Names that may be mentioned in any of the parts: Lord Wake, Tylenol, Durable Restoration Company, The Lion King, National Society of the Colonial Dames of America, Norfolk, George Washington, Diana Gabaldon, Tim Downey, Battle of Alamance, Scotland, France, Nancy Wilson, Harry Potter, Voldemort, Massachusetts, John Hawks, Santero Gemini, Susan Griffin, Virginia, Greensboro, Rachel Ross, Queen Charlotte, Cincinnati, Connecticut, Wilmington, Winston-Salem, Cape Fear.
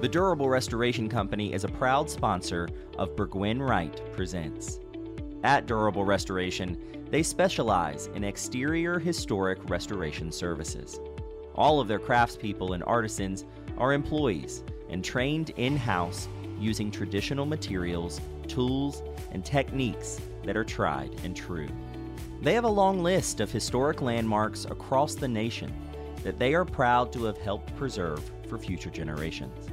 The Durable Restoration Company is a proud sponsor of Burgwin-Wright Presents. At Durable Restoration, they specialize in exterior historic restoration services. All of their craftspeople and artisans are employees and trained in-house using traditional materials, tools, and techniques that are tried and true. They have a long list of historic landmarks across the nation that they are proud to have helped preserve for future generations.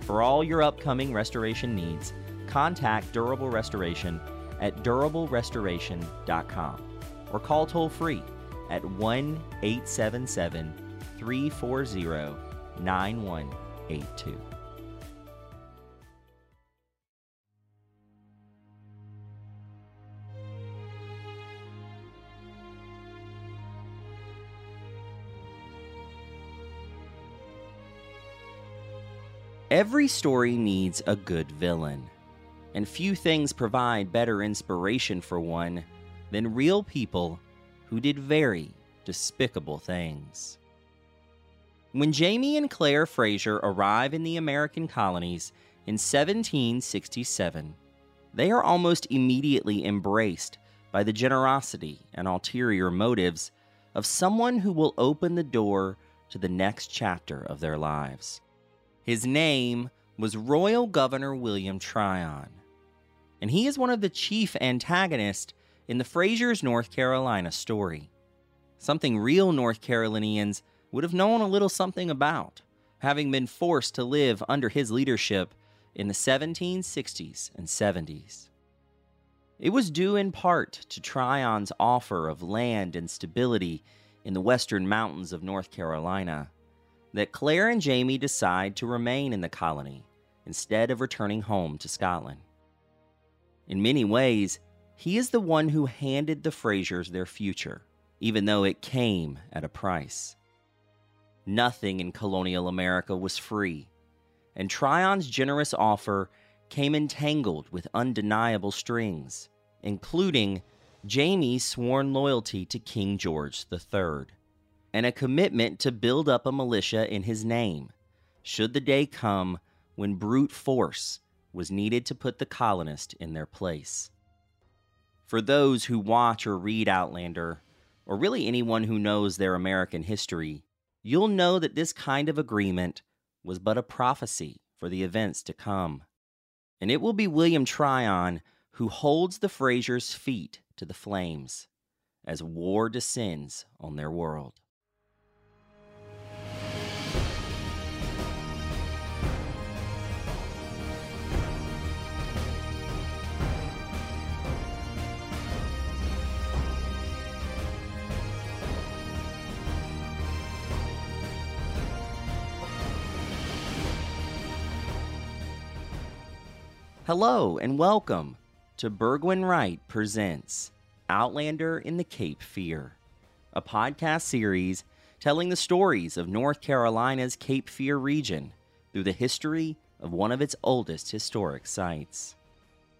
For all your upcoming restoration needs, contact Durable Restoration at durablerestoration.com or call toll-free at 1-877-340-9182. Every story needs a good villain, and few things provide better inspiration for one than real people who did very despicable things. When Jamie and Claire Fraser arrive in the American colonies in 1767, they are almost immediately embraced by the generosity and ulterior motives of someone who will open the door to the next chapter of their lives. His name was Royal Governor William Tryon, and he is one of the chief antagonists in the Fraser's North Carolina story, something real North Carolinians would have known a little something about, having been forced to live under his leadership in the 1760s and 70s. It was due in part to Tryon's offer of land and stability in the western mountains of North Carolina that Claire and Jamie decide to remain in the colony instead of returning home to Scotland. In many ways, he is the one who handed the Frasers their future, even though it came at a price. Nothing in colonial America was free, and Tryon's generous offer came entangled with undeniable strings, including Jamie's sworn loyalty to King George III. And a commitment to build up a militia in his name, should the day come when brute force was needed to put the colonists in their place. For those who watch or read Outlander, or really anyone who knows their American history, you'll know that this kind of agreement was but a prophecy for the events to come. And it will be William Tryon who holds the Frasers' feet to the flames as war descends on their world. Hello and welcome to Burgwin-Wright Presents Outlander in the Cape Fear, a podcast series telling the stories of North Carolina's Cape Fear region through the history of one of its oldest historic sites.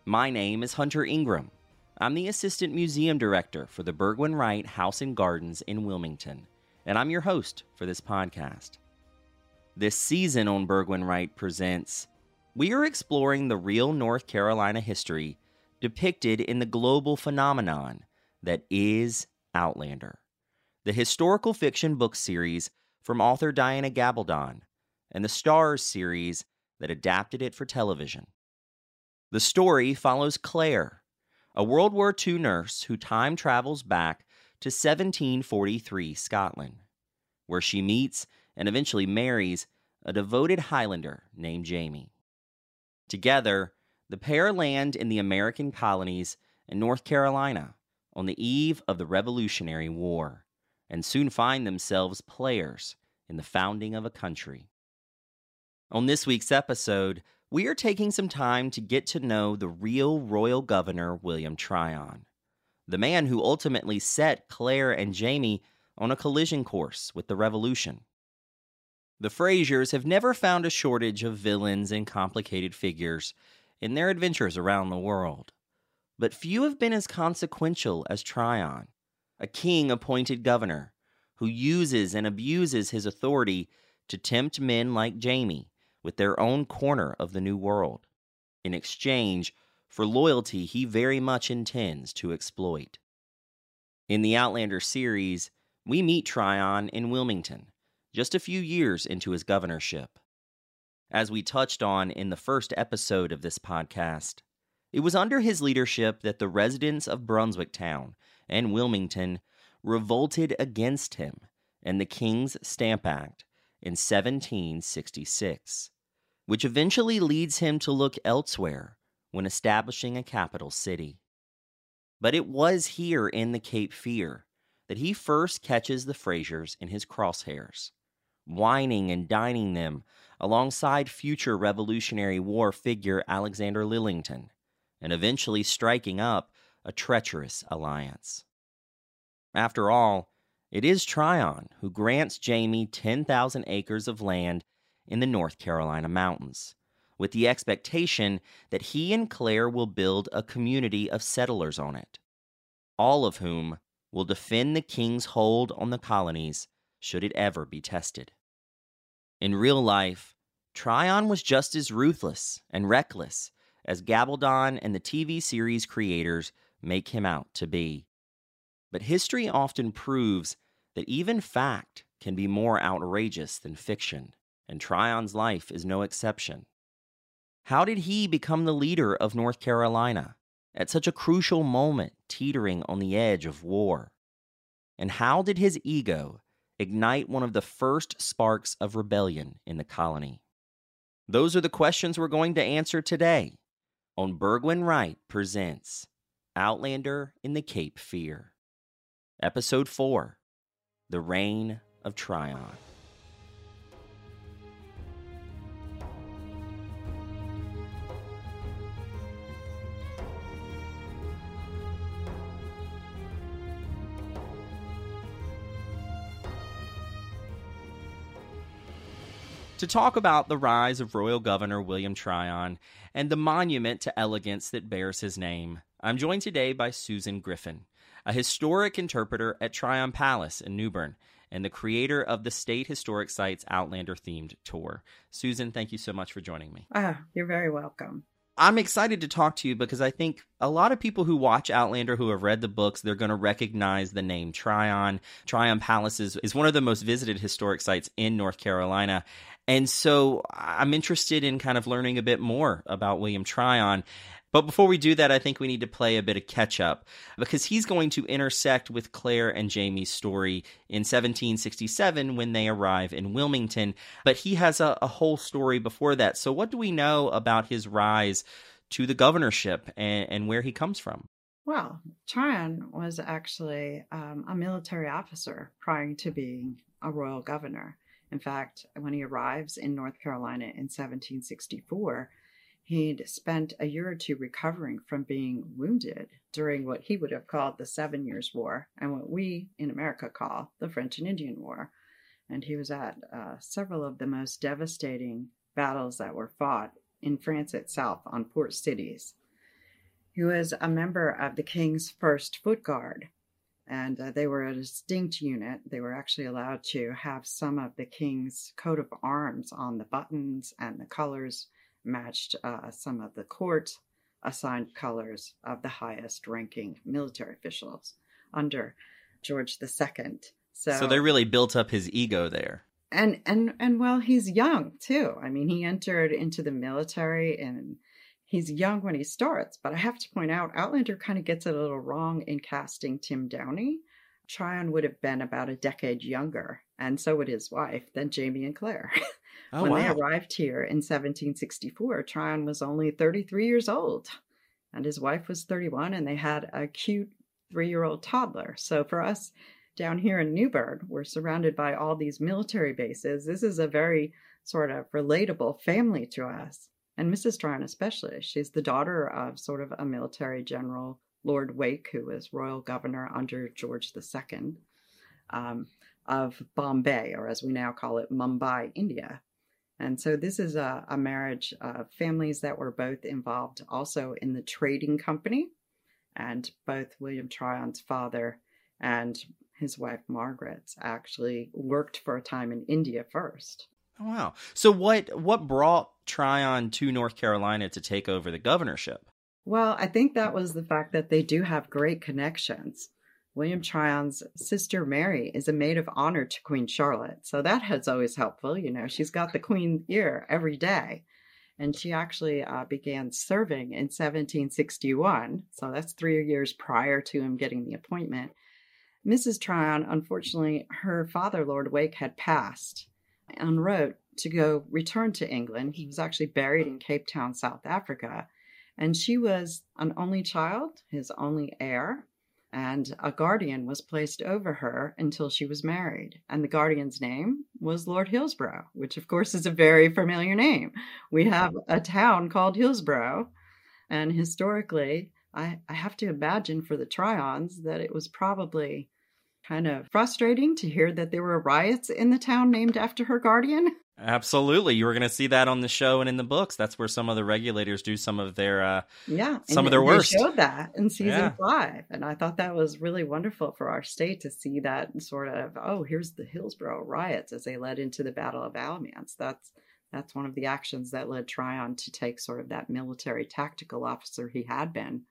My name is Hunter Ingram. I'm the Assistant Museum Director for the Burgwin-Wright House and Gardens in Wilmington, and I'm your host for this podcast. This season on Burgwin-Wright Presents, we are exploring the real North Carolina history depicted in the global phenomenon that is Outlander, the historical fiction book series from author Diana Gabaldon, and the Starz series that adapted it for television. The story follows Claire, a World War II nurse who time travels back to 1743 Scotland, where she meets and eventually marries a devoted Highlander named Jamie. Together, the pair land in the American colonies and North Carolina on the eve of the Revolutionary War, and soon find themselves players in the founding of a country. On this week's episode, we are taking some time to get to know the real Royal Governor William Tryon, the man who ultimately set Claire and Jamie on a collision course with the Revolution. The Frasers have never found a shortage of villains and complicated figures in their adventures around the world, but few have been as consequential as Tryon, a king-appointed governor who uses and abuses his authority to tempt men like Jamie with their own corner of the New World, in exchange for loyalty he very much intends to exploit. In the Outlander series, we meet Tryon in Wilmington, just a few years into his governorship. As we touched on in the first episode of this podcast, it was under his leadership that the residents of Brunswick Town and Wilmington revolted against him and the King's Stamp Act in 1766, which eventually leads him to look elsewhere when establishing a capital city. But it was here in the Cape Fear that he first catches the Frasers in his crosshairs, wining and dining them alongside future Revolutionary War figure Alexander Lillington, and eventually striking up a treacherous alliance. After all, it is Tryon who grants Jamie 10,000 acres of land in the North Carolina mountains, with the expectation that he and Claire will build a community of settlers on it, all of whom will defend the king's hold on the colonies should it ever be tested. In real life, Tryon was just as ruthless and reckless as Gabaldon and the TV series creators make him out to be. But history often proves that even fact can be more outrageous than fiction, and Tryon's life is no exception. How did he become the leader of North Carolina at such a crucial moment, teetering on the edge of war? And how did his ego ignite one of the first sparks of rebellion in the colony? Those are the questions we're going to answer today on Burgwin-Wright Presents Outlander in the Cape Fear, Episode 4, The Reign of Tryon. To talk about the rise of Royal Governor William Tryon and the monument to elegance that bears his name, I'm joined today by Susan Griffin, a historic interpreter at Tryon Palace in Newbern and the creator of the State Historic Sites Outlander-themed tour. Susan, thank you so much for joining me. You're very welcome. I'm excited to talk to you because I think a lot of people who watch Outlander, who have read the books, they're going to recognize the name Tryon. Tryon Palace is one of the most visited historic sites in North Carolina. And so I'm interested in kind of learning a bit more about William Tryon. But before we do that, I think we need to play a bit of catch-up, because he's going to intersect with Claire and Jamie's story in 1767 when they arrive in Wilmington. But he has a whole story before that. So what do we know about his rise to the governorship and where he comes from? Well, Tryon was actually a military officer prior to being a royal governor. In fact, when he arrives in North Carolina in 1764, he'd spent a year or two recovering from being wounded during what he would have called the 7 Years' War and what we in America call the French and Indian War. And he was at several of the most devastating battles that were fought in France itself on port cities. He was a member of the King's First Foot Guard, and they were a distinct unit. They were actually allowed to have some of the King's coat of arms on the buttons, and the colors matched some of the court assigned colors of the highest ranking military officials under George II. So they really built up his ego there. And well, he's young too. I mean, he entered into the military and he's young when he starts, but I have to point out, Outlander kind of gets it a little wrong in casting Tim Downey. Tryon would have been about a decade younger, and so would his wife, than Jamie and Claire. They arrived here in 1764, Tryon was only 33 years old, and his wife was 31, and they had a cute 3-year-old toddler. So for us down here in Newbern, we're surrounded by all these military bases. This is a very sort of relatable family to us, and Mrs. Tryon especially. She's the daughter of sort of a military general, Lord Wake, who was royal governor under George II of Bombay, or as we now call it, Mumbai, India. And so this is a marriage of families that were both involved also in the trading company, and both William Tryon's father and his wife Margaret's actually worked for a time in India first. Oh, wow. So what brought Tryon to North Carolina to take over the governorship? Well, I think that was the fact that they do have great connections. William Tryon's sister, Mary, is a maid of honor to Queen Charlotte. So that has always helpful. You know, she's got the Queen's ear every day. And she actually began serving in 1761. So that's 3 years prior to him getting the appointment. Mrs. Tryon, unfortunately, her father, Lord Wake, had passed en route to go return to England. He was actually buried in Cape Town, South Africa. And she was an only child, his only heir, and a guardian was placed over her until she was married. And the guardian's name was Lord Hillsborough, which of course is a very familiar name. We have a town called Hillsborough. And historically, I have to imagine for the Tryons that it was probably kind of frustrating to hear that there were riots in the town named after her guardian. Absolutely. You were going to see that on the show and in the books. That's where some of the regulators do some of their worst. They showed that in season 5. And I thought that was really wonderful for our state to see that sort of, oh, here's the Hillsborough riots as they led into the Battle of Alamance. That's one of the actions that led Tryon to take sort of that military tactical officer he had been.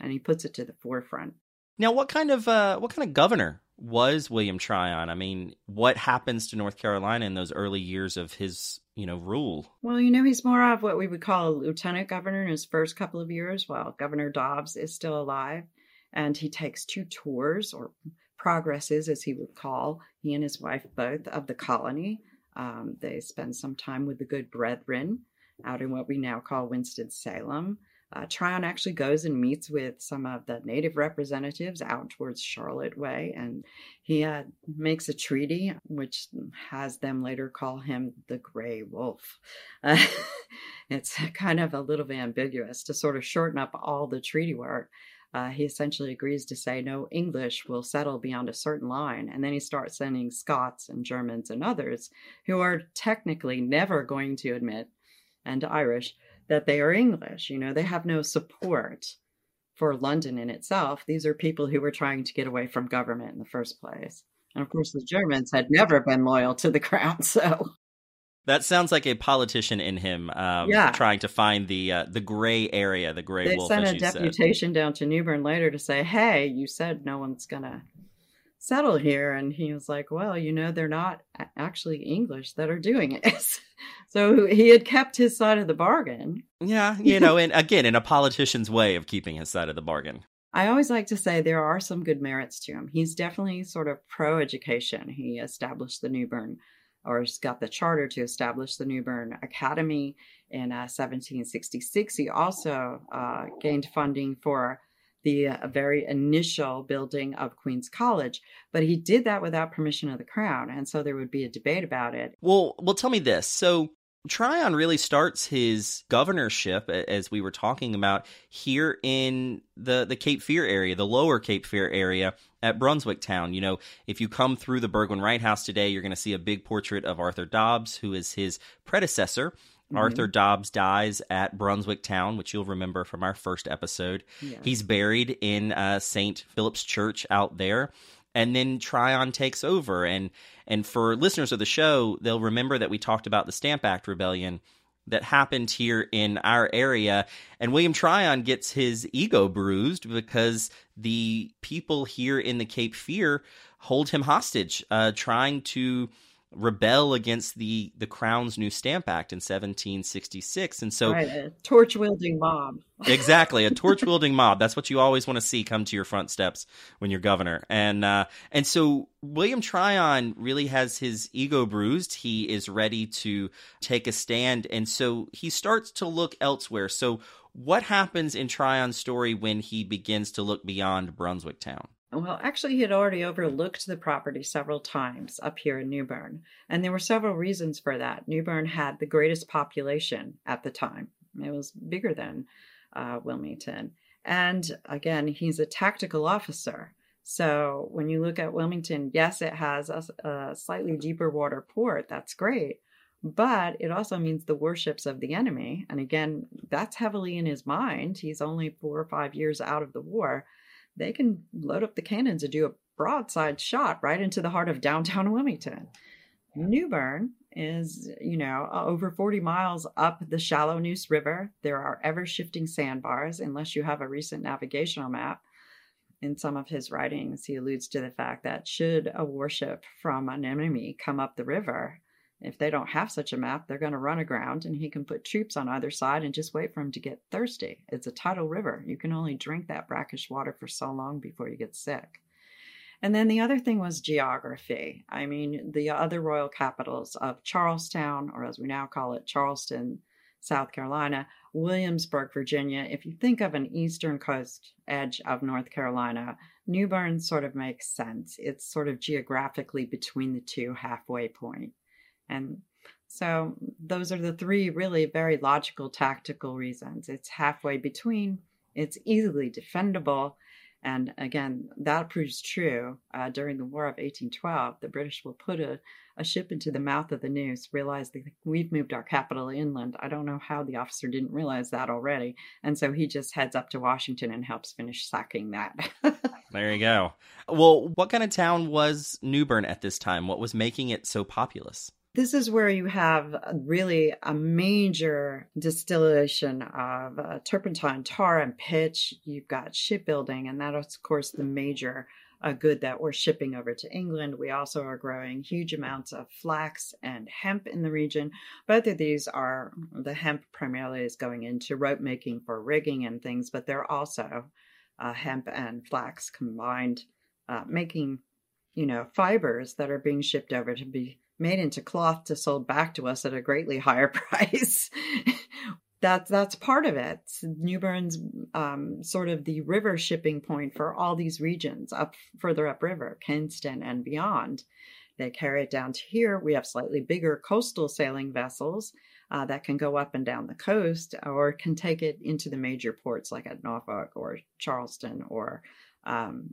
And he puts it to the forefront. Now, what kind of governor was William Tryon? I mean, what happens to North Carolina in those early years of his, rule? Well, he's more of what we would call a lieutenant governor in his first couple of years while Governor Dobbs is still alive. And he takes two tours, or progresses, as he would call, he and his wife both, of the colony. They spend some time with the good brethren out in what we now call Winston-Salem. Tryon actually goes and meets with some of the native representatives out towards Charlotte Way, and he makes a treaty, which has them later call him the Gray Wolf. It's kind of a little bit ambiguous to sort of shorten up all the treaty work. He essentially agrees to say no English will settle beyond a certain line. And then he starts sending Scots and Germans and others who are technically never going to admit, and Irish, that they are English. They have no support for London in itself. These are people who were trying to get away from government in the first place. And of course, the Germans had never been loyal to the crown. So that sounds like a politician in him, trying to find the gray area, the gray wolf. They sent a deputation down to New Bern later to say, "Hey, you said no one's gonna settle here," and he was like, "Well, they're not actually English that are doing it." So he had kept his side of the bargain. Yeah, and again, in a politician's way of keeping his side of the bargain. I always like to say there are some good merits to him. He's definitely sort of pro-education. He established the New Bern, or he's got the charter to establish the New Bern Academy in 1766. He also gained funding for the very initial building of Queen's College, but he did that without permission of the crown, and so there would be a debate about it. Well, tell me this. So Tryon really starts his governorship, as we were talking about, here in the Cape Fear area, the lower Cape Fear area at Brunswick Town. If you come through the Burgwin-Wright House today, you're going to see a big portrait of Arthur Dobbs, who is his predecessor. Arthur Dobbs dies at Brunswick Town, which you'll remember from our first episode. Yeah. He's buried in St. Philip's Church out there. And then Tryon takes over. And for listeners of the show, they'll remember that we talked about the Stamp Act Rebellion that happened here in our area. And William Tryon gets his ego bruised because the people here in the Cape Fear hold him hostage, trying to rebel against the Crown's new Stamp Act in 1766. And so a torch-wielding mob. Exactly, a torch-wielding mob. That's what you always want to see come to your front steps when you're governor. And so William Tryon really has his ego bruised. He is ready to take a stand, and so he starts to look elsewhere. So what happens in Tryon's story when he begins to look beyond Brunswick Town? Well, actually, he had already overlooked the property several times up here in New Bern, and there were several reasons for that. New Bern had the greatest population at the time. It was bigger than Wilmington. And again, he's a tactical officer. So when you look at Wilmington, yes, it has a slightly deeper water port. That's great. But it also means the warships of the enemy. And again, that's heavily in his mind. He's only 4 or 5 years out of the war. They can load up the cannons and do a broadside shot right into the heart of downtown Wilmington. New Bern is, you know, over 40 miles up the shallow Neuse River. There are ever-shifting sandbars, unless you have a recent navigational map. In some of his writings, he alludes to the fact that should a warship from an enemy come up the river, if they don't have such a map, they're going to run aground, and he can put troops on either side and just wait for him to get thirsty. It's a tidal river. You can only drink that brackish water for so long before you get sick. And then the other thing was geography. I mean, the other royal capitals of Charlestown, or as we now call it, Charleston, South Carolina, Williamsburg, Virginia. If you think of an eastern coast edge of North Carolina, New Bern sort of makes sense. It's sort of geographically between the two halfway point. And so those are the three really very logical, tactical reasons. It's halfway between, it's easily defendable. And again, that proves true. During the War of 1812, the British will put a ship into the mouth of the Neuse, realize that we've moved our capital inland. I don't know how the officer didn't realize that already. And so he just heads up to Washington and helps finish sacking that. There you go. Well, what kind of town was New Bern at this time? What was making it so populous? This is where you have really a major distillation of turpentine, tar, and pitch. You've got shipbuilding, and that is, of course, the major good that we're shipping over to England. We also are growing huge amounts of flax and hemp in the region. Both of these are, the hemp primarily is going into rope making for rigging and things, but they're also hemp and flax combined, making, you know, fibers that are being shipped over to be made into cloth to sold back to us at a greatly higher price. That's part of it. New Bern's sort of the river shipping point for all these regions up further upriver, Kinston and beyond. They carry it down to here. We have slightly bigger coastal sailing vessels that can go up and down the coast, or can take it into the major ports like at Norfolk or Charleston or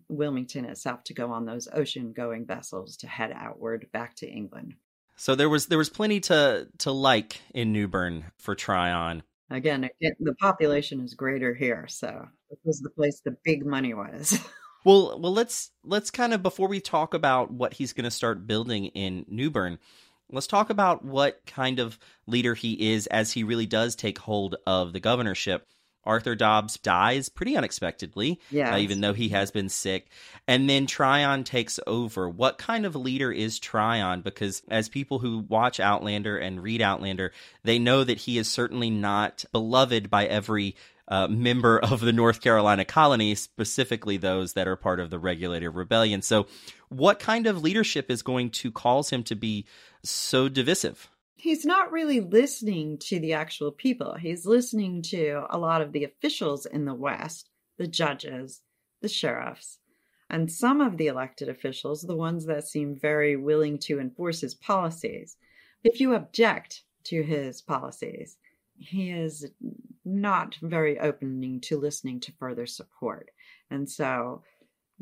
Wilmington itself, to go on those ocean-going vessels to head outward back to England. So there was plenty to like in New Bern for Tryon. Again, the population is greater here, so this was the place the big money was. Well, let's kind of, before we talk about what he's going to start building in New Bern, let's talk about what kind of leader he is as he really does take hold of the governorship. Arthur Dobbs dies pretty unexpectedly, yes, even though he has been sick. And then Tryon takes over. What kind of leader is Tryon? Because as people who watch Outlander and read Outlander, they know that he is certainly not beloved by every member of the North Carolina colony, specifically those that are part of the Regulator Rebellion. So what kind of leadership is going to cause him to be so divisive? He's not really listening to the actual people. He's listening to a lot of the officials in the West, the judges, the sheriffs, and some of the elected officials, the ones that seem very willing to enforce his policies. If you object to his policies, he is not very open to listening to further support. And so,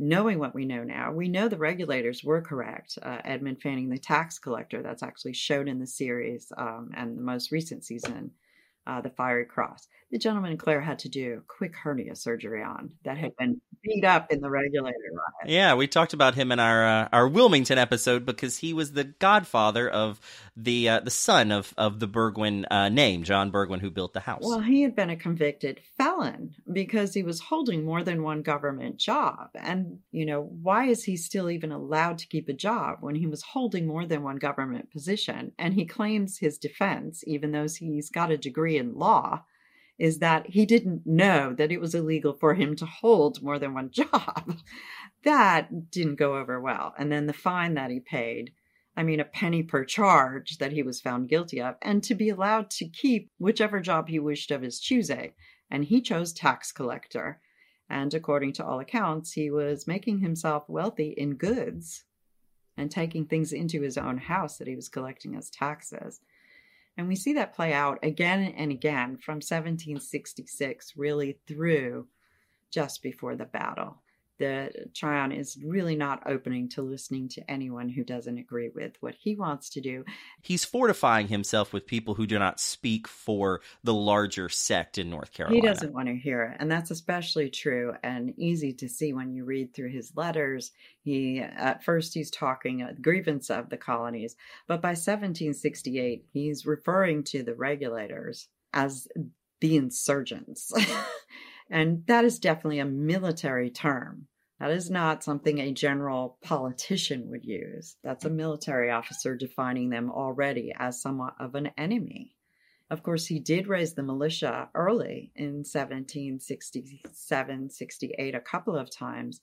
knowing what we know now, we know the regulators were correct. Edmund Fanning, the tax collector, that's actually shown in the series and the most recent season, The Fiery Cross. The gentleman Claire had to do quick hernia surgery on that had been beat up in the Regulator riot. Yeah, we talked about him in our Wilmington episode, because he was the godfather of the son of the Burgwin name, John Burgwin, who built the house. Well, he had been a convicted felon because he was holding more than one government job. And, you know, why is he still even allowed to keep a job when he was holding more than one government position? And he claims his defense, even though he's got a degree in law, is that he didn't know that it was illegal for him to hold more than one job. That didn't go over well. And then the fine that he paid, I mean, a penny per charge that he was found guilty of, and to be allowed to keep whichever job he wished of his choosing. And he chose tax collector. And according to all accounts, he was making himself wealthy in goods and taking things into his own house that he was collecting as taxes. And we see that play out again and again from 1766, really through just before the battle. that Tryon is really not opening to listening to anyone who doesn't agree with what he wants to do. He's fortifying himself with people who do not speak for the larger sect in North Carolina. He doesn't want to hear it. And that's especially true and easy to see when you read through his letters. At first he's talking a grievance of the colonies, but by 1768, he's referring to the regulators as the insurgents. And that is definitely a military term. That is not something a general politician would use. That's a military officer defining them already as somewhat of an enemy. Of course, he did raise the militia early in 1767, 68, a couple of times.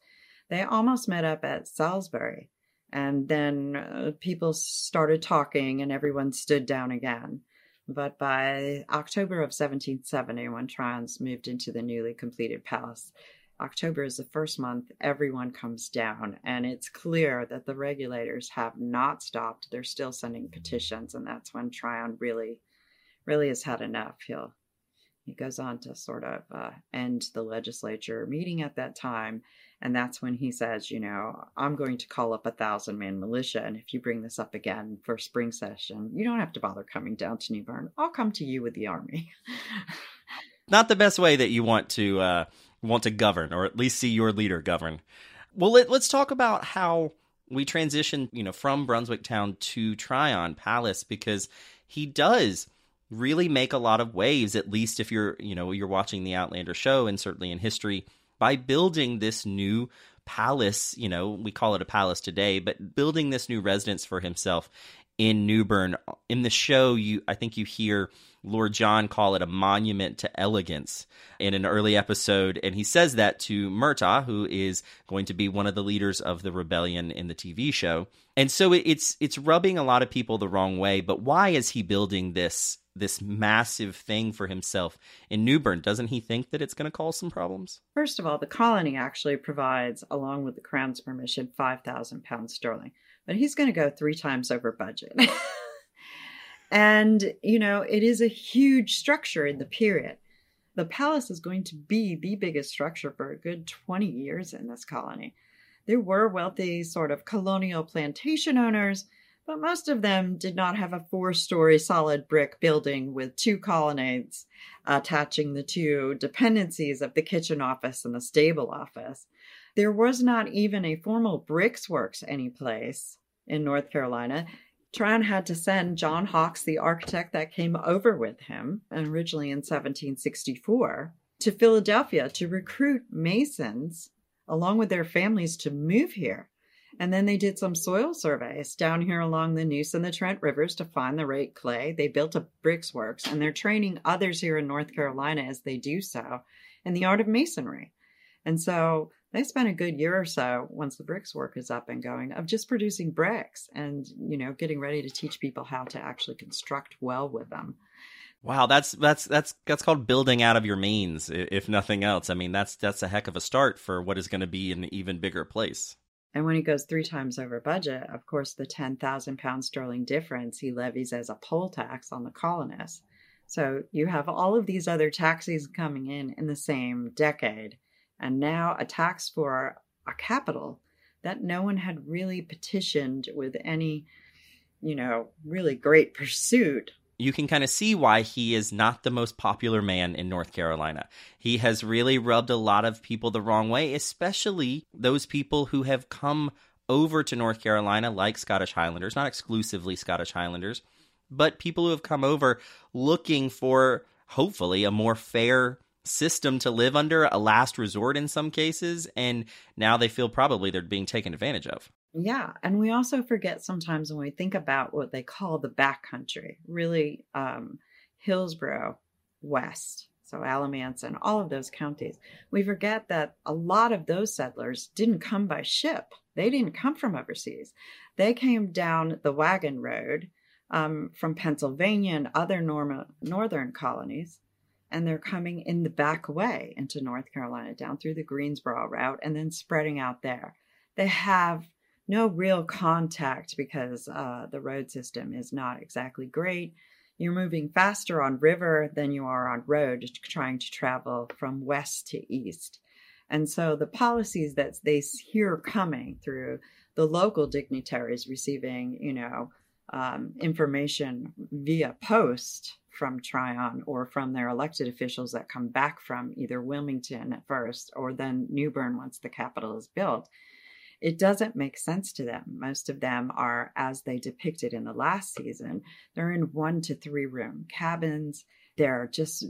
They almost met up at Salisbury. And then people started talking and everyone stood down again. But by October of 1770, when Tryon's moved into the newly completed palace, October is the first month everyone comes down, and it's clear that the regulators have not stopped. They're still sending petitions, and that's when Tryon really has had enough. He goes on to sort of end the legislature meeting at that time, and that's when he says, I'm going to call up 1,000-man militia, and if you bring this up again for spring session, you don't have to bother coming down to New Bern. I'll come to you with the army. Not the best way that you want to govern, or at least see your leader govern. Well, let's talk about how we transition, from Brunswick Town to Tryon Palace, because he does really make a lot of waves, at least if you're watching the Outlander show, and certainly in history, by building this new palace. We call it a palace today, but building this new residence for himself in New Bern. In the show, I think you hear Lord John call it a monument to elegance in an early episode, and he says that to Murtaugh, who is going to be one of the leaders of the rebellion in the TV show. And so it's rubbing a lot of people the wrong way, but why is he building this massive thing for himself in New Bern? Doesn't he think that it's going to cause some problems? First of all, the colony actually provides, along with the Crown's permission, 5,000 pounds sterling. But he's going to go 3 times over budget. And, it is a huge structure in the period. The palace is going to be the biggest structure for a good 20 years in this colony. There were wealthy sort of colonial plantation owners, but most of them did not have a 4-story solid brick building with 2 colonnades attaching the 2 dependencies of the kitchen office and the stable office. There was not even a formal bricks works any place in North Carolina. Tryon had to send John Hawks, the architect that came over with him, and originally in 1764, to Philadelphia to recruit masons along with their families to move here. And then they did some soil surveys down here along the Neuse and the Trent rivers to find the right clay. They built up brickworks, and they're training others here in North Carolina as they do so in the art of masonry. And so they spent a good year or so, once the brickwork is up and going, of just producing bricks and, getting ready to teach people how to actually construct well with them. Wow, that's called building out of your means, if nothing else. I mean, that's a heck of a start for what is going to be an even bigger place. And when he goes 3 times over budget, of course, the 10,000 pounds sterling difference he levies as a poll tax on the colonists. So you have all of these other taxes coming in the same decade. And now a tax for a capital that no one had really petitioned with any, really great pursuit. You can kind of see why he is not the most popular man in North Carolina. He has really rubbed a lot of people the wrong way, especially those people who have come over to North Carolina, like Scottish Highlanders, not exclusively Scottish Highlanders, but people who have come over looking for, hopefully, a more fair system to live under, a last resort in some cases, and now they feel probably they're being taken advantage of. Yeah, and we also forget sometimes when we think about what they call the backcountry, really Hillsborough West, so Alamance and all of those counties, we forget that a lot of those settlers didn't come by ship. They didn't come from overseas. They came down the wagon road from Pennsylvania and other northern colonies, and they're coming in the back way into North Carolina, down through the Greensboro route, and then spreading out there. They have no real contact because the road system is not exactly great. You're moving faster on river than you are on road, trying to travel from west to east. And so the policies that they hear coming through the local dignitaries receiving, you know, information via post from Tryon or from their elected officials that come back from either Wilmington at first or then Newbern once the capital is built, it doesn't make sense to them. Most of them are, as they depicted in the last season, they're in 1 to 3 room cabins. They're just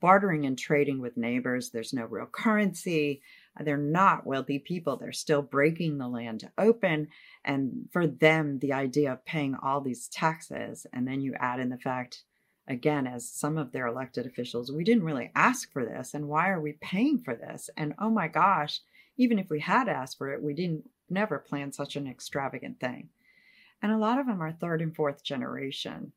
bartering and trading with neighbors. There's no real currency. They're not wealthy people. They're still breaking the land open. And for them, the idea of paying all these taxes, and then you add in the fact, again, as some of their elected officials, we didn't really ask for this. And why are we paying for this? And oh my gosh, even if we had asked for it, we didn't never plan such an extravagant thing. And a lot of them are 3rd and 4th generation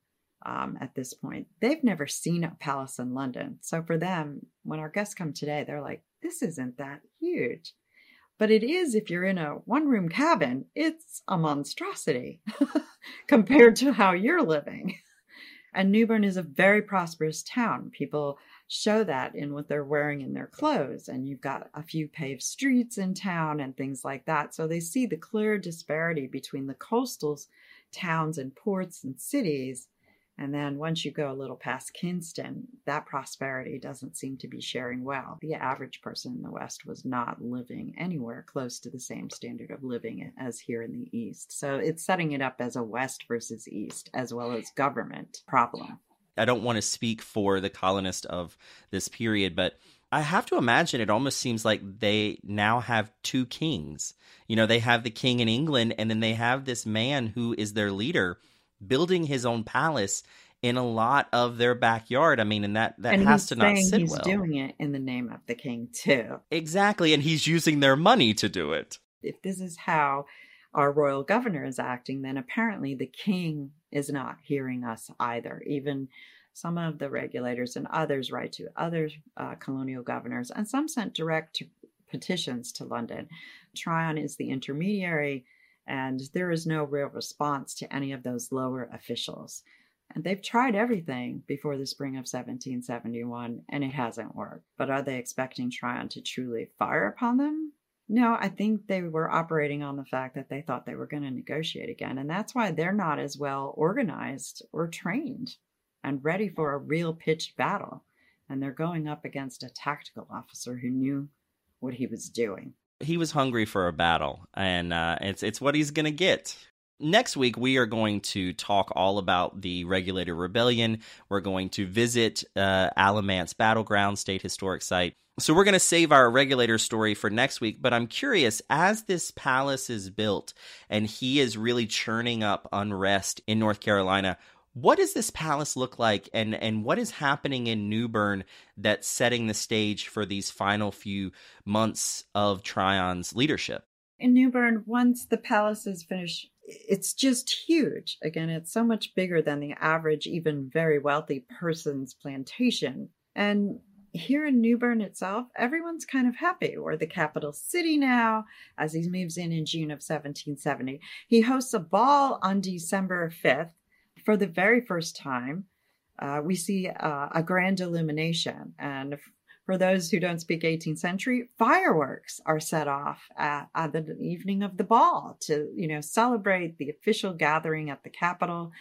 at this point. They've never seen a palace in London. So for them, when our guests come today, they're like, this isn't that huge. But it is, if you're in a 1-room cabin, it's a monstrosity compared to how you're living. And Newbern is a very prosperous town. People show that in what they're wearing in their clothes. And you've got a few paved streets in town and things like that. So they see the clear disparity between the coastal towns and ports and cities. And then once you go a little past Kinston, that prosperity doesn't seem to be sharing well. The average person in the West was not living anywhere close to the same standard of living as here in the East. So it's setting it up as a West versus East, as well as government problem. I don't want to speak for the colonists of this period, but I have to imagine it almost seems like they now have 2 kings. You know, they have the king in England, and then they have this man who is their leader building his own palace in a lot of their backyard. I mean, and that has to not sit well. And he's doing it in the name of the king, too. Exactly, and he's using their money to do it. If this is how our royal governor is acting, then apparently the king is not hearing us either. Even some of the regulators and others write to other colonial governors, and some sent direct petitions to London. Tryon is the intermediary, and there is no real response to any of those lower officials. And they've tried everything before the spring of 1771, and it hasn't worked. But are they expecting Tryon to truly fire upon them? No, I think they were operating on the fact that they thought they were going to negotiate again. And that's why they're not as well organized or trained and ready for a real pitched battle. And they're going up against a tactical officer who knew what he was doing. He was hungry for a battle, and it's what he's going to get. Next week, we are going to talk all about the Regulator Rebellion. We're going to visit Alamance Battleground, State Historic Site. So we're going to save our Regulator story for next week, but I'm curious, as this palace is built and he is really churning up unrest in North Carolina, what does this palace look like, and what is happening in Newbern that's setting the stage for these final few months of Tryon's leadership? In Newbern, once the palace is finished, it's just huge. Again, it's so much bigger than the average, even very wealthy person's plantation. And here in Newbern itself, everyone's kind of happy. We're the capital city now. As he moves in June of 1770, he hosts a ball on December 5th. For the very first time, we see a grand illumination. And for those who don't speak 18th century, fireworks are set off at the evening of the ball to, you know, celebrate the official gathering at the Capitol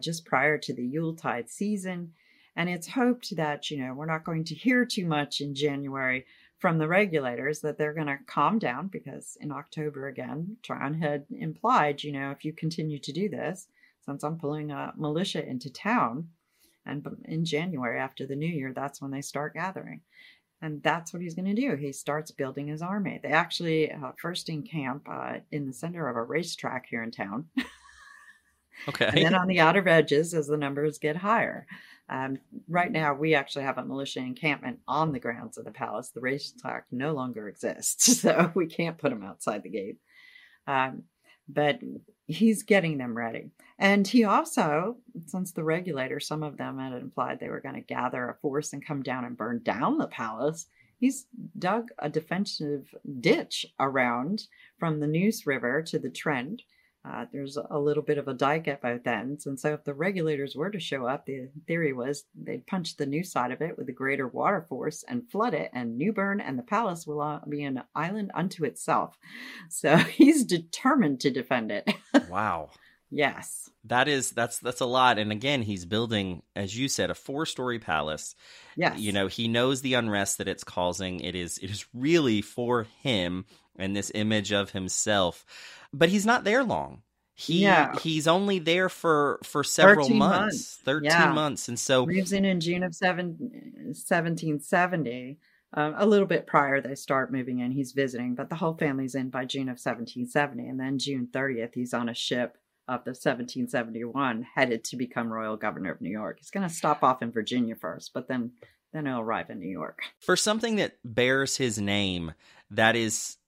just prior to the Yuletide season. And it's hoped that, you know, we're not going to hear too much in January from the regulators, that they're going to calm down, because in October, again, Tryon had implied, you know, if you continue to do this, since I'm pulling a militia into town, and in January after the new year, that's when they start gathering. And that's what he's going to do. He starts building his army. They actually first encamp in the center of a racetrack here in town. Okay. And then on the outer edges as the numbers get higher. Right now, we actually have a militia encampment on the grounds of the palace. The racetrack no longer exists, so we can't put them outside the gate. But he's getting them ready. And he also, since the regulators, some of them had implied they were going to gather a force and come down and burn down the palace, he's dug a defensive ditch around from the Neuse River to the Trent There's a little bit of a dike at both ends. And so if the regulators were to show up, the theory was they'd punch the new side of it with a greater water force and flood it, and Newbern and the palace will be an island unto itself. So he's determined to defend it. Wow. Yes. That's a lot. And again, he's building, as you said, a 4-story palace. Yes. You know, he knows the unrest that it's causing. It is really for him and this image of himself. But he's not there long. He's only there for several 13 months. 13 months. And so moves in June of 1770. A little bit prior, they start moving in. He's visiting, but the whole family's in by June of 1770. And then June 30th, he's on a ship of the 1771 headed to become Royal Governor of New York. He's going to stop off in Virginia first, but then he'll arrive in New York. For something that bears his name, that is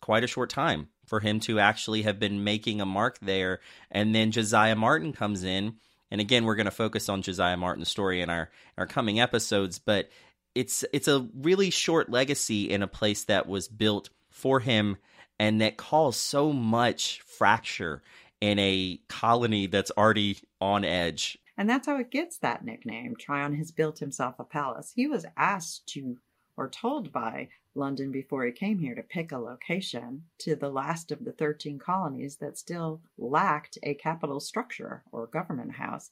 quite a short time for him to actually have been making a mark there. And then Josiah Martin comes in. And again, we're going to focus on Josiah Martin's story in our coming episodes. But it's a really short legacy in a place that was built for him and that caused so much fracture in a colony that's already on edge. And that's how it gets that nickname. Tryon has built himself a palace. He was asked to, or told by London before he came here, to pick a location to the last of the 13 colonies that still lacked a capital structure or government house.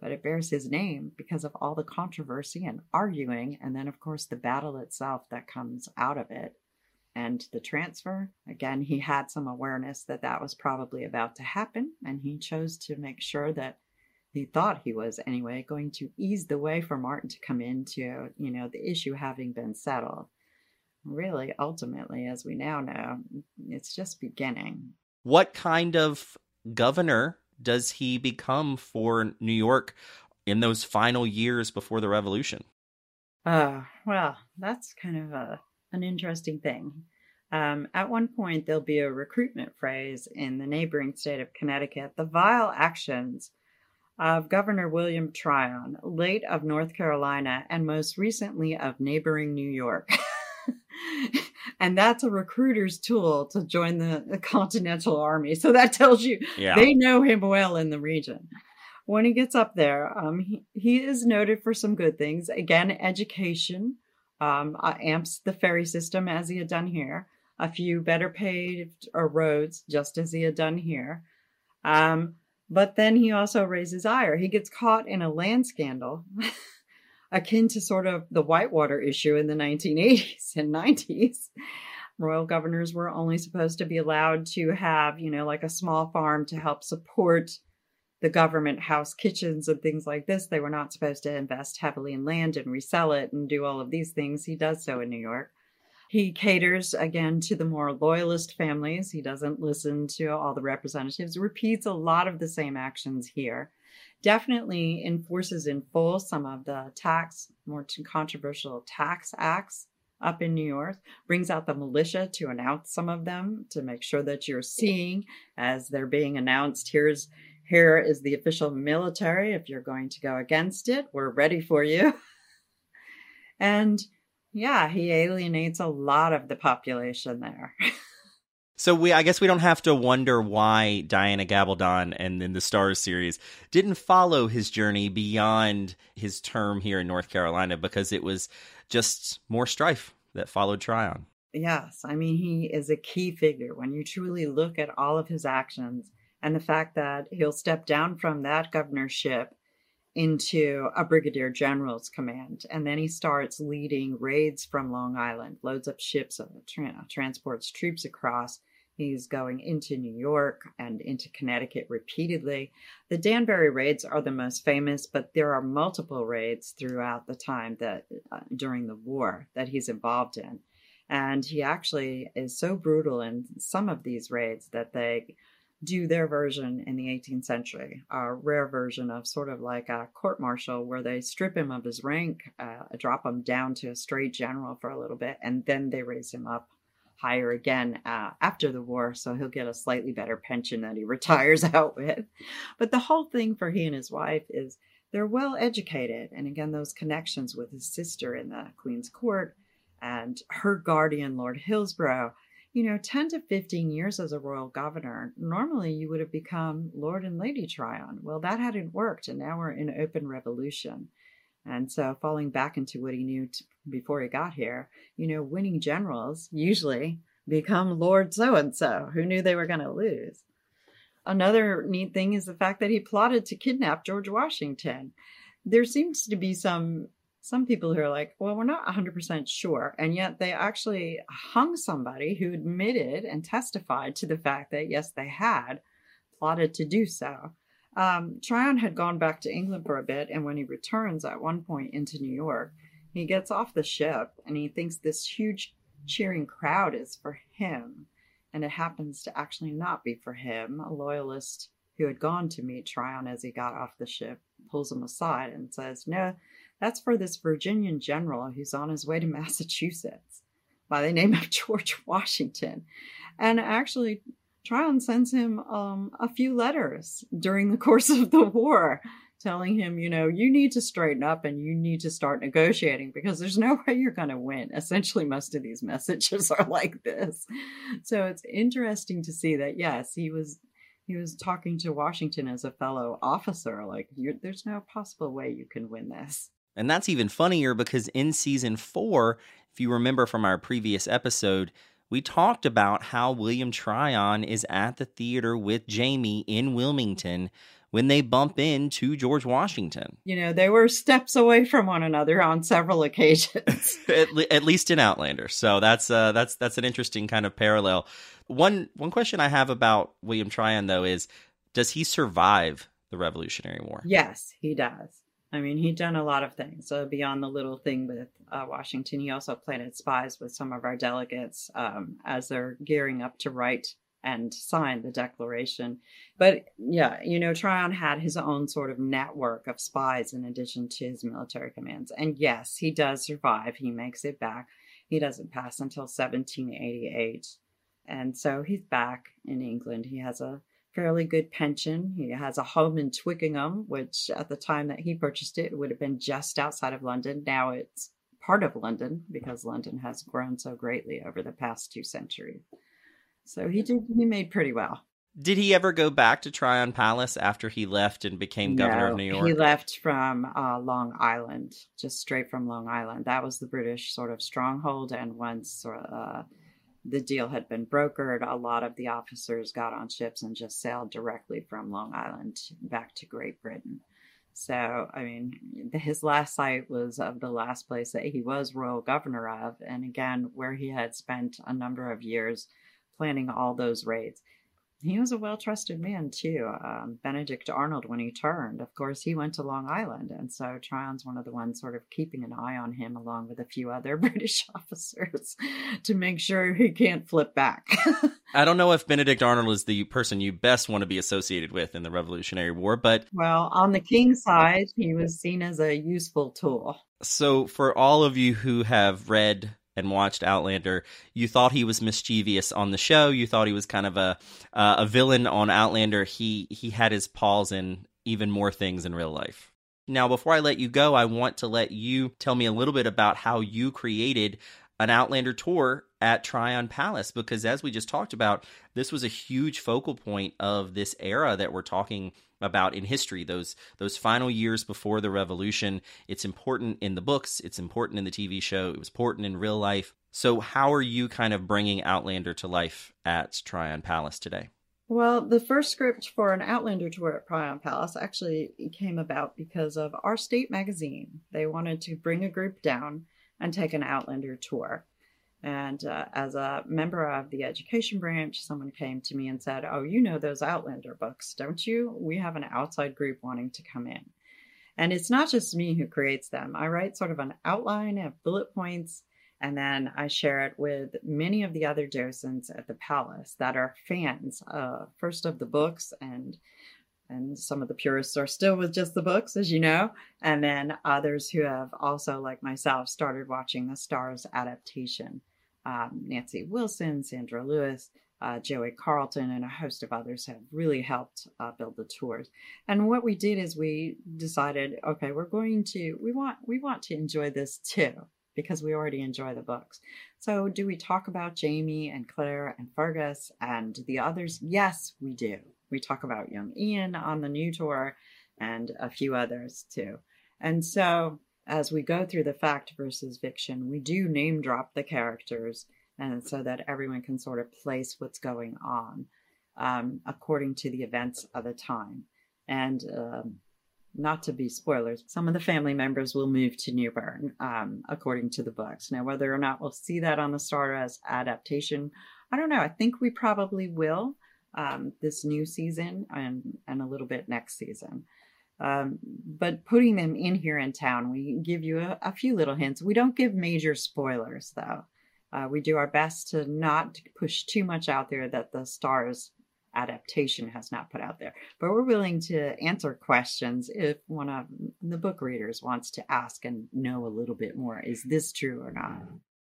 But it bears his name because of all the controversy and arguing, and then, of course, the battle itself that comes out of it. And the transfer, again, he had some awareness that that was probably about to happen, and he chose to make sure that he thought he was, anyway, going to ease the way for Martin to come into, you know, the issue having been settled. Really, ultimately, as we now know, it's just beginning. What kind of governor does he become for New York in those final years before the Revolution? Well, that's kind of an interesting thing. At one point, there'll be a recruitment phrase in the neighboring state of Connecticut. The vile actions of Governor William Tryon, late of North Carolina, and most recently of neighboring New York. And that's a recruiter's tool to join the Continental Army. So that tells you they know him well in the region. When he gets up there, he is noted for some good things. Again, education. Amps the ferry system as he had done here, a few better paved roads, just as he had done here. But then he also raises ire. He gets caught in a land scandal akin to sort of the Whitewater issue in the 1980s and 90s. Royal governors were only supposed to be allowed to have, you know, like a small farm to help support the government house kitchens and things like this. They were not supposed to invest heavily in land and resell it and do all of these things. He does so in New York. He caters, again, to the more loyalist families. He doesn't listen to all the representatives, repeats a lot of the same actions here. Definitely enforces in full some of the more controversial tax acts up in New York, brings out the militia to announce some of them, to make sure that you're seeing as they're being announced, Here is the official military. If you're going to go against it, we're ready for you. And he alienates a lot of the population there. So I guess we don't have to wonder why Diana Gabaldon and then the Starz series didn't follow his journey beyond his term here in North Carolina, because it was just more strife that followed Tryon. Yes, I mean, he is a key figure when you truly look at all of his actions. And the fact that he'll step down from that governorship into a brigadier general's command. And then he starts leading raids from Long Island, loads up ships, transports troops across. He's going into New York and into Connecticut repeatedly. The Danbury raids are the most famous, but there are multiple raids throughout the time that during the war that he's involved in. And he actually is so brutal in some of these raids that they do their version in the 18th century, a rare version of sort of like a court-martial where they strip him of his rank, drop him down to a straight general for a little bit, and then they raise him up higher again after the war, so he'll get a slightly better pension that he retires out with. But the whole thing for he and his wife is they're well-educated, and again, those connections with his sister in the Queen's Court and her guardian, Lord Hillsborough, you know, 10 to 15 years as a royal governor, normally you would have become Lord and Lady Tryon. Well, that hadn't worked, and now we're in open revolution. And so falling back into what he knew before he got here, you know, winning generals usually become Lord so-and-so, who knew they were going to lose. Another neat thing is the fact that he plotted to kidnap George Washington. There seems to be some people who are like, well, we're not 100% sure. And yet they actually hung somebody who admitted and testified to the fact that, yes, they had plotted to do so. Tryon had gone back to England for a bit. And when he returns at one point into New York, he gets off the ship and he thinks this huge cheering crowd is for him. And it happens to actually not be for him. A loyalist who had gone to meet Tryon as he got off the ship pulls him aside and says, no, that's for this Virginian general who's on his way to Massachusetts by the name of George Washington. And actually, Tryon sends him a few letters during the course of the war telling him, you know, you need to straighten up and you need to start negotiating because there's no way you're going to win. Essentially, most of these messages are like this. So it's interesting to see that, yes, he was talking to Washington as a fellow officer, like, there's no possible way you can win this. And that's even funnier because in season 4, if you remember from our previous episode, we talked about how William Tryon is at the theater with Jamie in Wilmington when they bump into George Washington. You know, they were steps away from one another on several occasions. at least in Outlander. So that's an interesting kind of parallel. One question I have about William Tryon, though, is does he survive the Revolutionary War? Yes, he does. I mean, he'd done a lot of things. So beyond the little thing with Washington, he also planted spies with some of our delegates as they're gearing up to write and sign the Declaration. But yeah, you know, Tryon had his own sort of network of spies in addition to his military commands. And yes, he does survive. He makes it back. He doesn't pass until 1788. And so he's back in England. He has a fairly good pension. He has a home in Twickenham, which at the time that he purchased it, it would have been just outside of London. Now it's part of London because London has grown so greatly over the past 2 centuries. So he made pretty well. Did he ever go back to Tryon Palace after he left and became governor of New York? He left from Long Island, just straight from Long Island. That was the British sort of stronghold. And once the deal had been brokered, a lot of the officers got on ships and just sailed directly from Long Island back to Great Britain. So, I mean, his last sight was of the last place that he was royal governor of, and again, where he had spent a number of years planning all those raids. He was a well-trusted man, too. Benedict Arnold, when he turned, of course, he went to Long Island. And so Tryon's one of the ones sort of keeping an eye on him, along with a few other British officers, to make sure he can't flip back. I don't know if Benedict Arnold is the person you best want to be associated with in the Revolutionary War, but... Well, on the king's side, he was seen as a useful tool. So for all of you who have read and watched Outlander, you thought he was mischievous on the show. You thought he was kind of a villain on Outlander. He had his paws in even more things in real life. Now, before I let you go, I want to let you tell me a little bit about how you created an Outlander tour at Tryon Palace, because as we just talked about, this was a huge focal point of this era that we're talking about in history, those final years before the Revolution. It's important in the books, it's important in the TV show, it was important in real life. So how are you kind of bringing Outlander to life at Tryon Palace today? Well, the first script for an Outlander tour at Tryon Palace actually came about because of our state magazine. They wanted to bring a group down and take an Outlander tour. And as a member of the education branch, someone came to me and said, oh, you know those Outlander books, don't you? We have an outside group wanting to come in. And it's not just me who creates them. I write sort of an outline of bullet points, and then I share it with many of the other docents at the palace that are fans, first of the books, and some of the purists are still with just the books, as you know, and then others who have also, like myself, started watching the Starz adaptation. Nancy Wilson, Sandra Lewis, Joey Carlton, and a host of others have really helped build the tours. And what we did is we decided, okay, we want to enjoy this too, because we already enjoy the books. So do we talk about Jamie and Claire and Fergus and the others? Yes, we do. We talk about young Ian on the new tour and a few others too. And so as we go through the fact versus fiction, we do name drop the characters, and so that everyone can sort of place what's going on according to the events of the time. And not to be spoilers, some of the family members will move to Newbern according to the books. Now, whether or not we'll see that on the Starz adaptation, I don't know. I think we probably will this new season and a little bit next season. But putting them in here in town, we give you a few little hints. We don't give major spoilers, though. We do our best to not push too much out there that the Starz adaptation has not put out there. But we're willing to answer questions if one of the book readers wants to ask and know a little bit more. Is this true or not?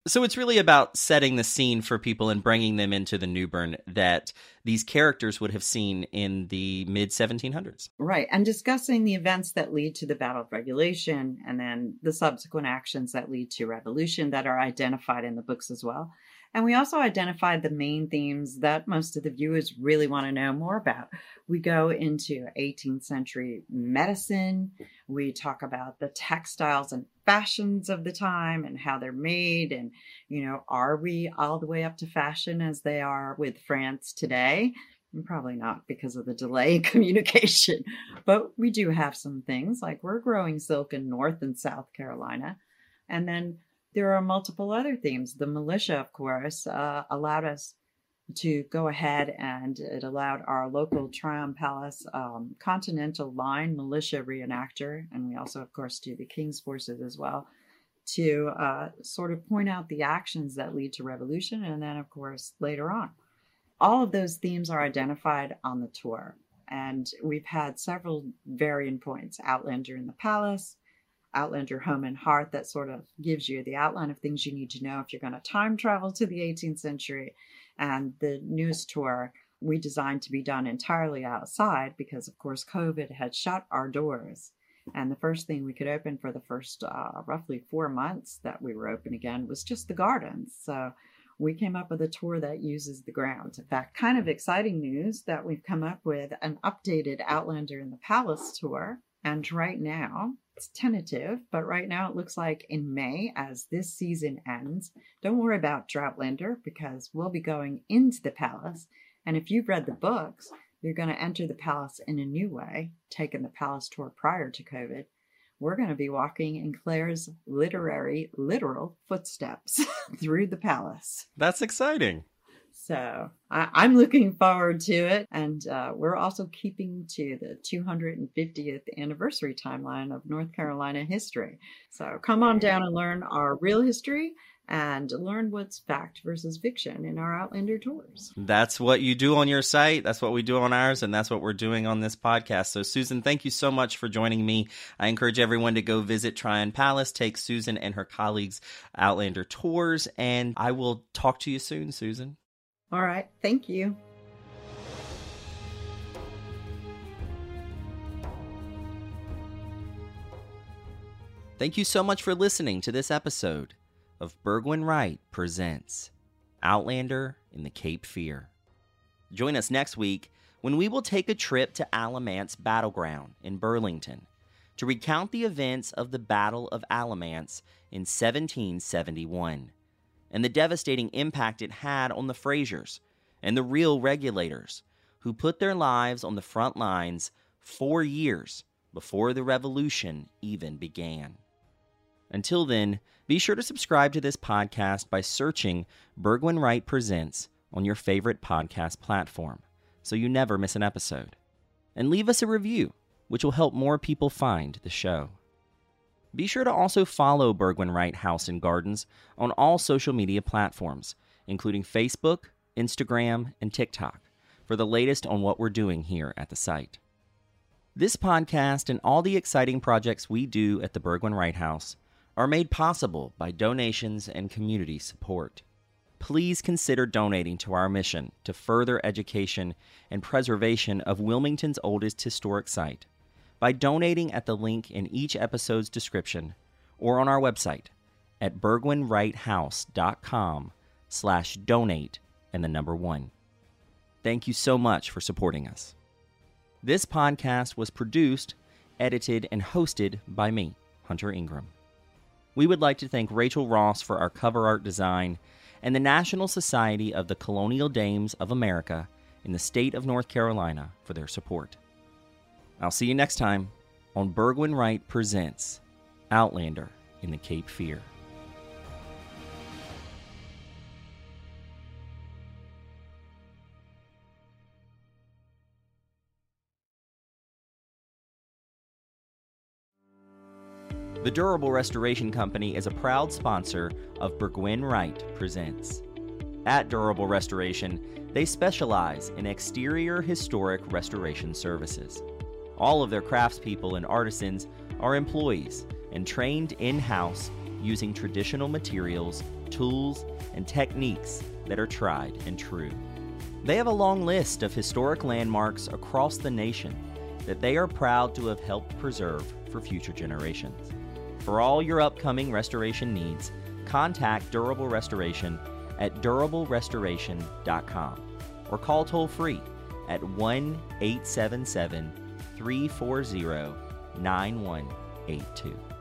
So it's really about setting the scene for people and bringing them into the Newbern that these characters would have seen in the mid-1700s. Right, and discussing the events that lead to the Battle of Regulation and then the subsequent actions that lead to revolution that are identified in the books as well. And we also identified the main themes that most of the viewers really want to know more about. We go into 18th century medicine. We talk about the textiles and fashions of the time and how they're made. And, you know, are we all the way up to fashion as they are with France today? Probably not because of the delay in communication. But we do have some things like we're growing silk in North and South Carolina. And then there are multiple other themes. The militia, of course, allowed us to go ahead, and it allowed our local Tryon Palace Continental Line militia reenactor, and we also, of course, do the King's forces as well, to sort of point out the actions that lead to revolution. And then, of course, later on, all of those themes are identified on the tour. And we've had several varying points. Outlander in the palace, Outlander Home and Hearth, that sort of gives you the outline of things you need to know if you're going to time travel to the 18th century. And the news tour we designed to be done entirely outside because, of course, COVID had shut our doors. And the first thing we could open for the first roughly 4 months that we were open again was just the gardens. So we came up with a tour that uses the grounds. In fact, kind of exciting news that we've come up with an updated Outlander in the Palace tour. And right now, it's tentative, but right now it looks like in May, as this season ends, don't worry about Droughtlander because we'll be going into the palace. And if you've read the books, you're going to enter the palace in a new way, taking the palace tour prior to COVID. We're going to be walking in Claire's literal footsteps through the palace. That's exciting. So I'm looking forward to it. And we're also keeping to the 250th anniversary timeline of North Carolina history. So come on down and learn our real history and learn what's fact versus fiction in our Outlander tours. That's what you do on your site. That's what we do on ours. And that's what we're doing on this podcast. So Susan, thank you so much for joining me. I encourage everyone to go visit Tryon Palace, take Susan and her colleagues Outlander tours. And I will talk to you soon, Susan. All right. Thank you. Thank you so much for listening to this episode of Burgwin-Wright Presents Outlander in the Cape Fear. Join us next week when we will take a trip to Alamance Battleground in Burlington to recount the events of the Battle of Alamance in 1771. And the devastating impact it had on the Frasers and the real regulators who put their lives on the front lines 4 years before the revolution even began. Until then, be sure to subscribe to this podcast by searching Burgwin-Wright Presents on your favorite podcast platform so you never miss an episode. And leave us a review, which will help more people find the show. Be sure to also follow Burgwin-Wright House and Gardens on all social media platforms, including Facebook, Instagram, and TikTok, for the latest on what we're doing here at the site. This podcast and all the exciting projects we do at the Burgwin-Wright House are made possible by donations and community support. Please consider donating to our mission to further education and preservation of Wilmington's oldest historic site, by donating at the link in each episode's description or on our website at burgwinwrighthouse.com/donate1. Thank you so much for supporting us. This podcast was produced, edited, and hosted by me, Hunter Ingram. We would like to thank Rachel Ross for our cover art design and the National Society of the Colonial Dames of America in the state of North Carolina for their support. I'll see you next time on Burgwin-Wright Presents Outlander in the Cape Fear. The Durable Restoration Company is a proud sponsor of Burgwin-Wright Presents. At Durable Restoration, they specialize in exterior historic restoration services. All of their craftspeople and artisans are employees and trained in-house using traditional materials, tools, and techniques that are tried and true. They have a long list of historic landmarks across the nation that they are proud to have helped preserve for future generations. For all your upcoming restoration needs, contact Durable Restoration at durablerestoration.com or call toll-free at 1-877-340-9182.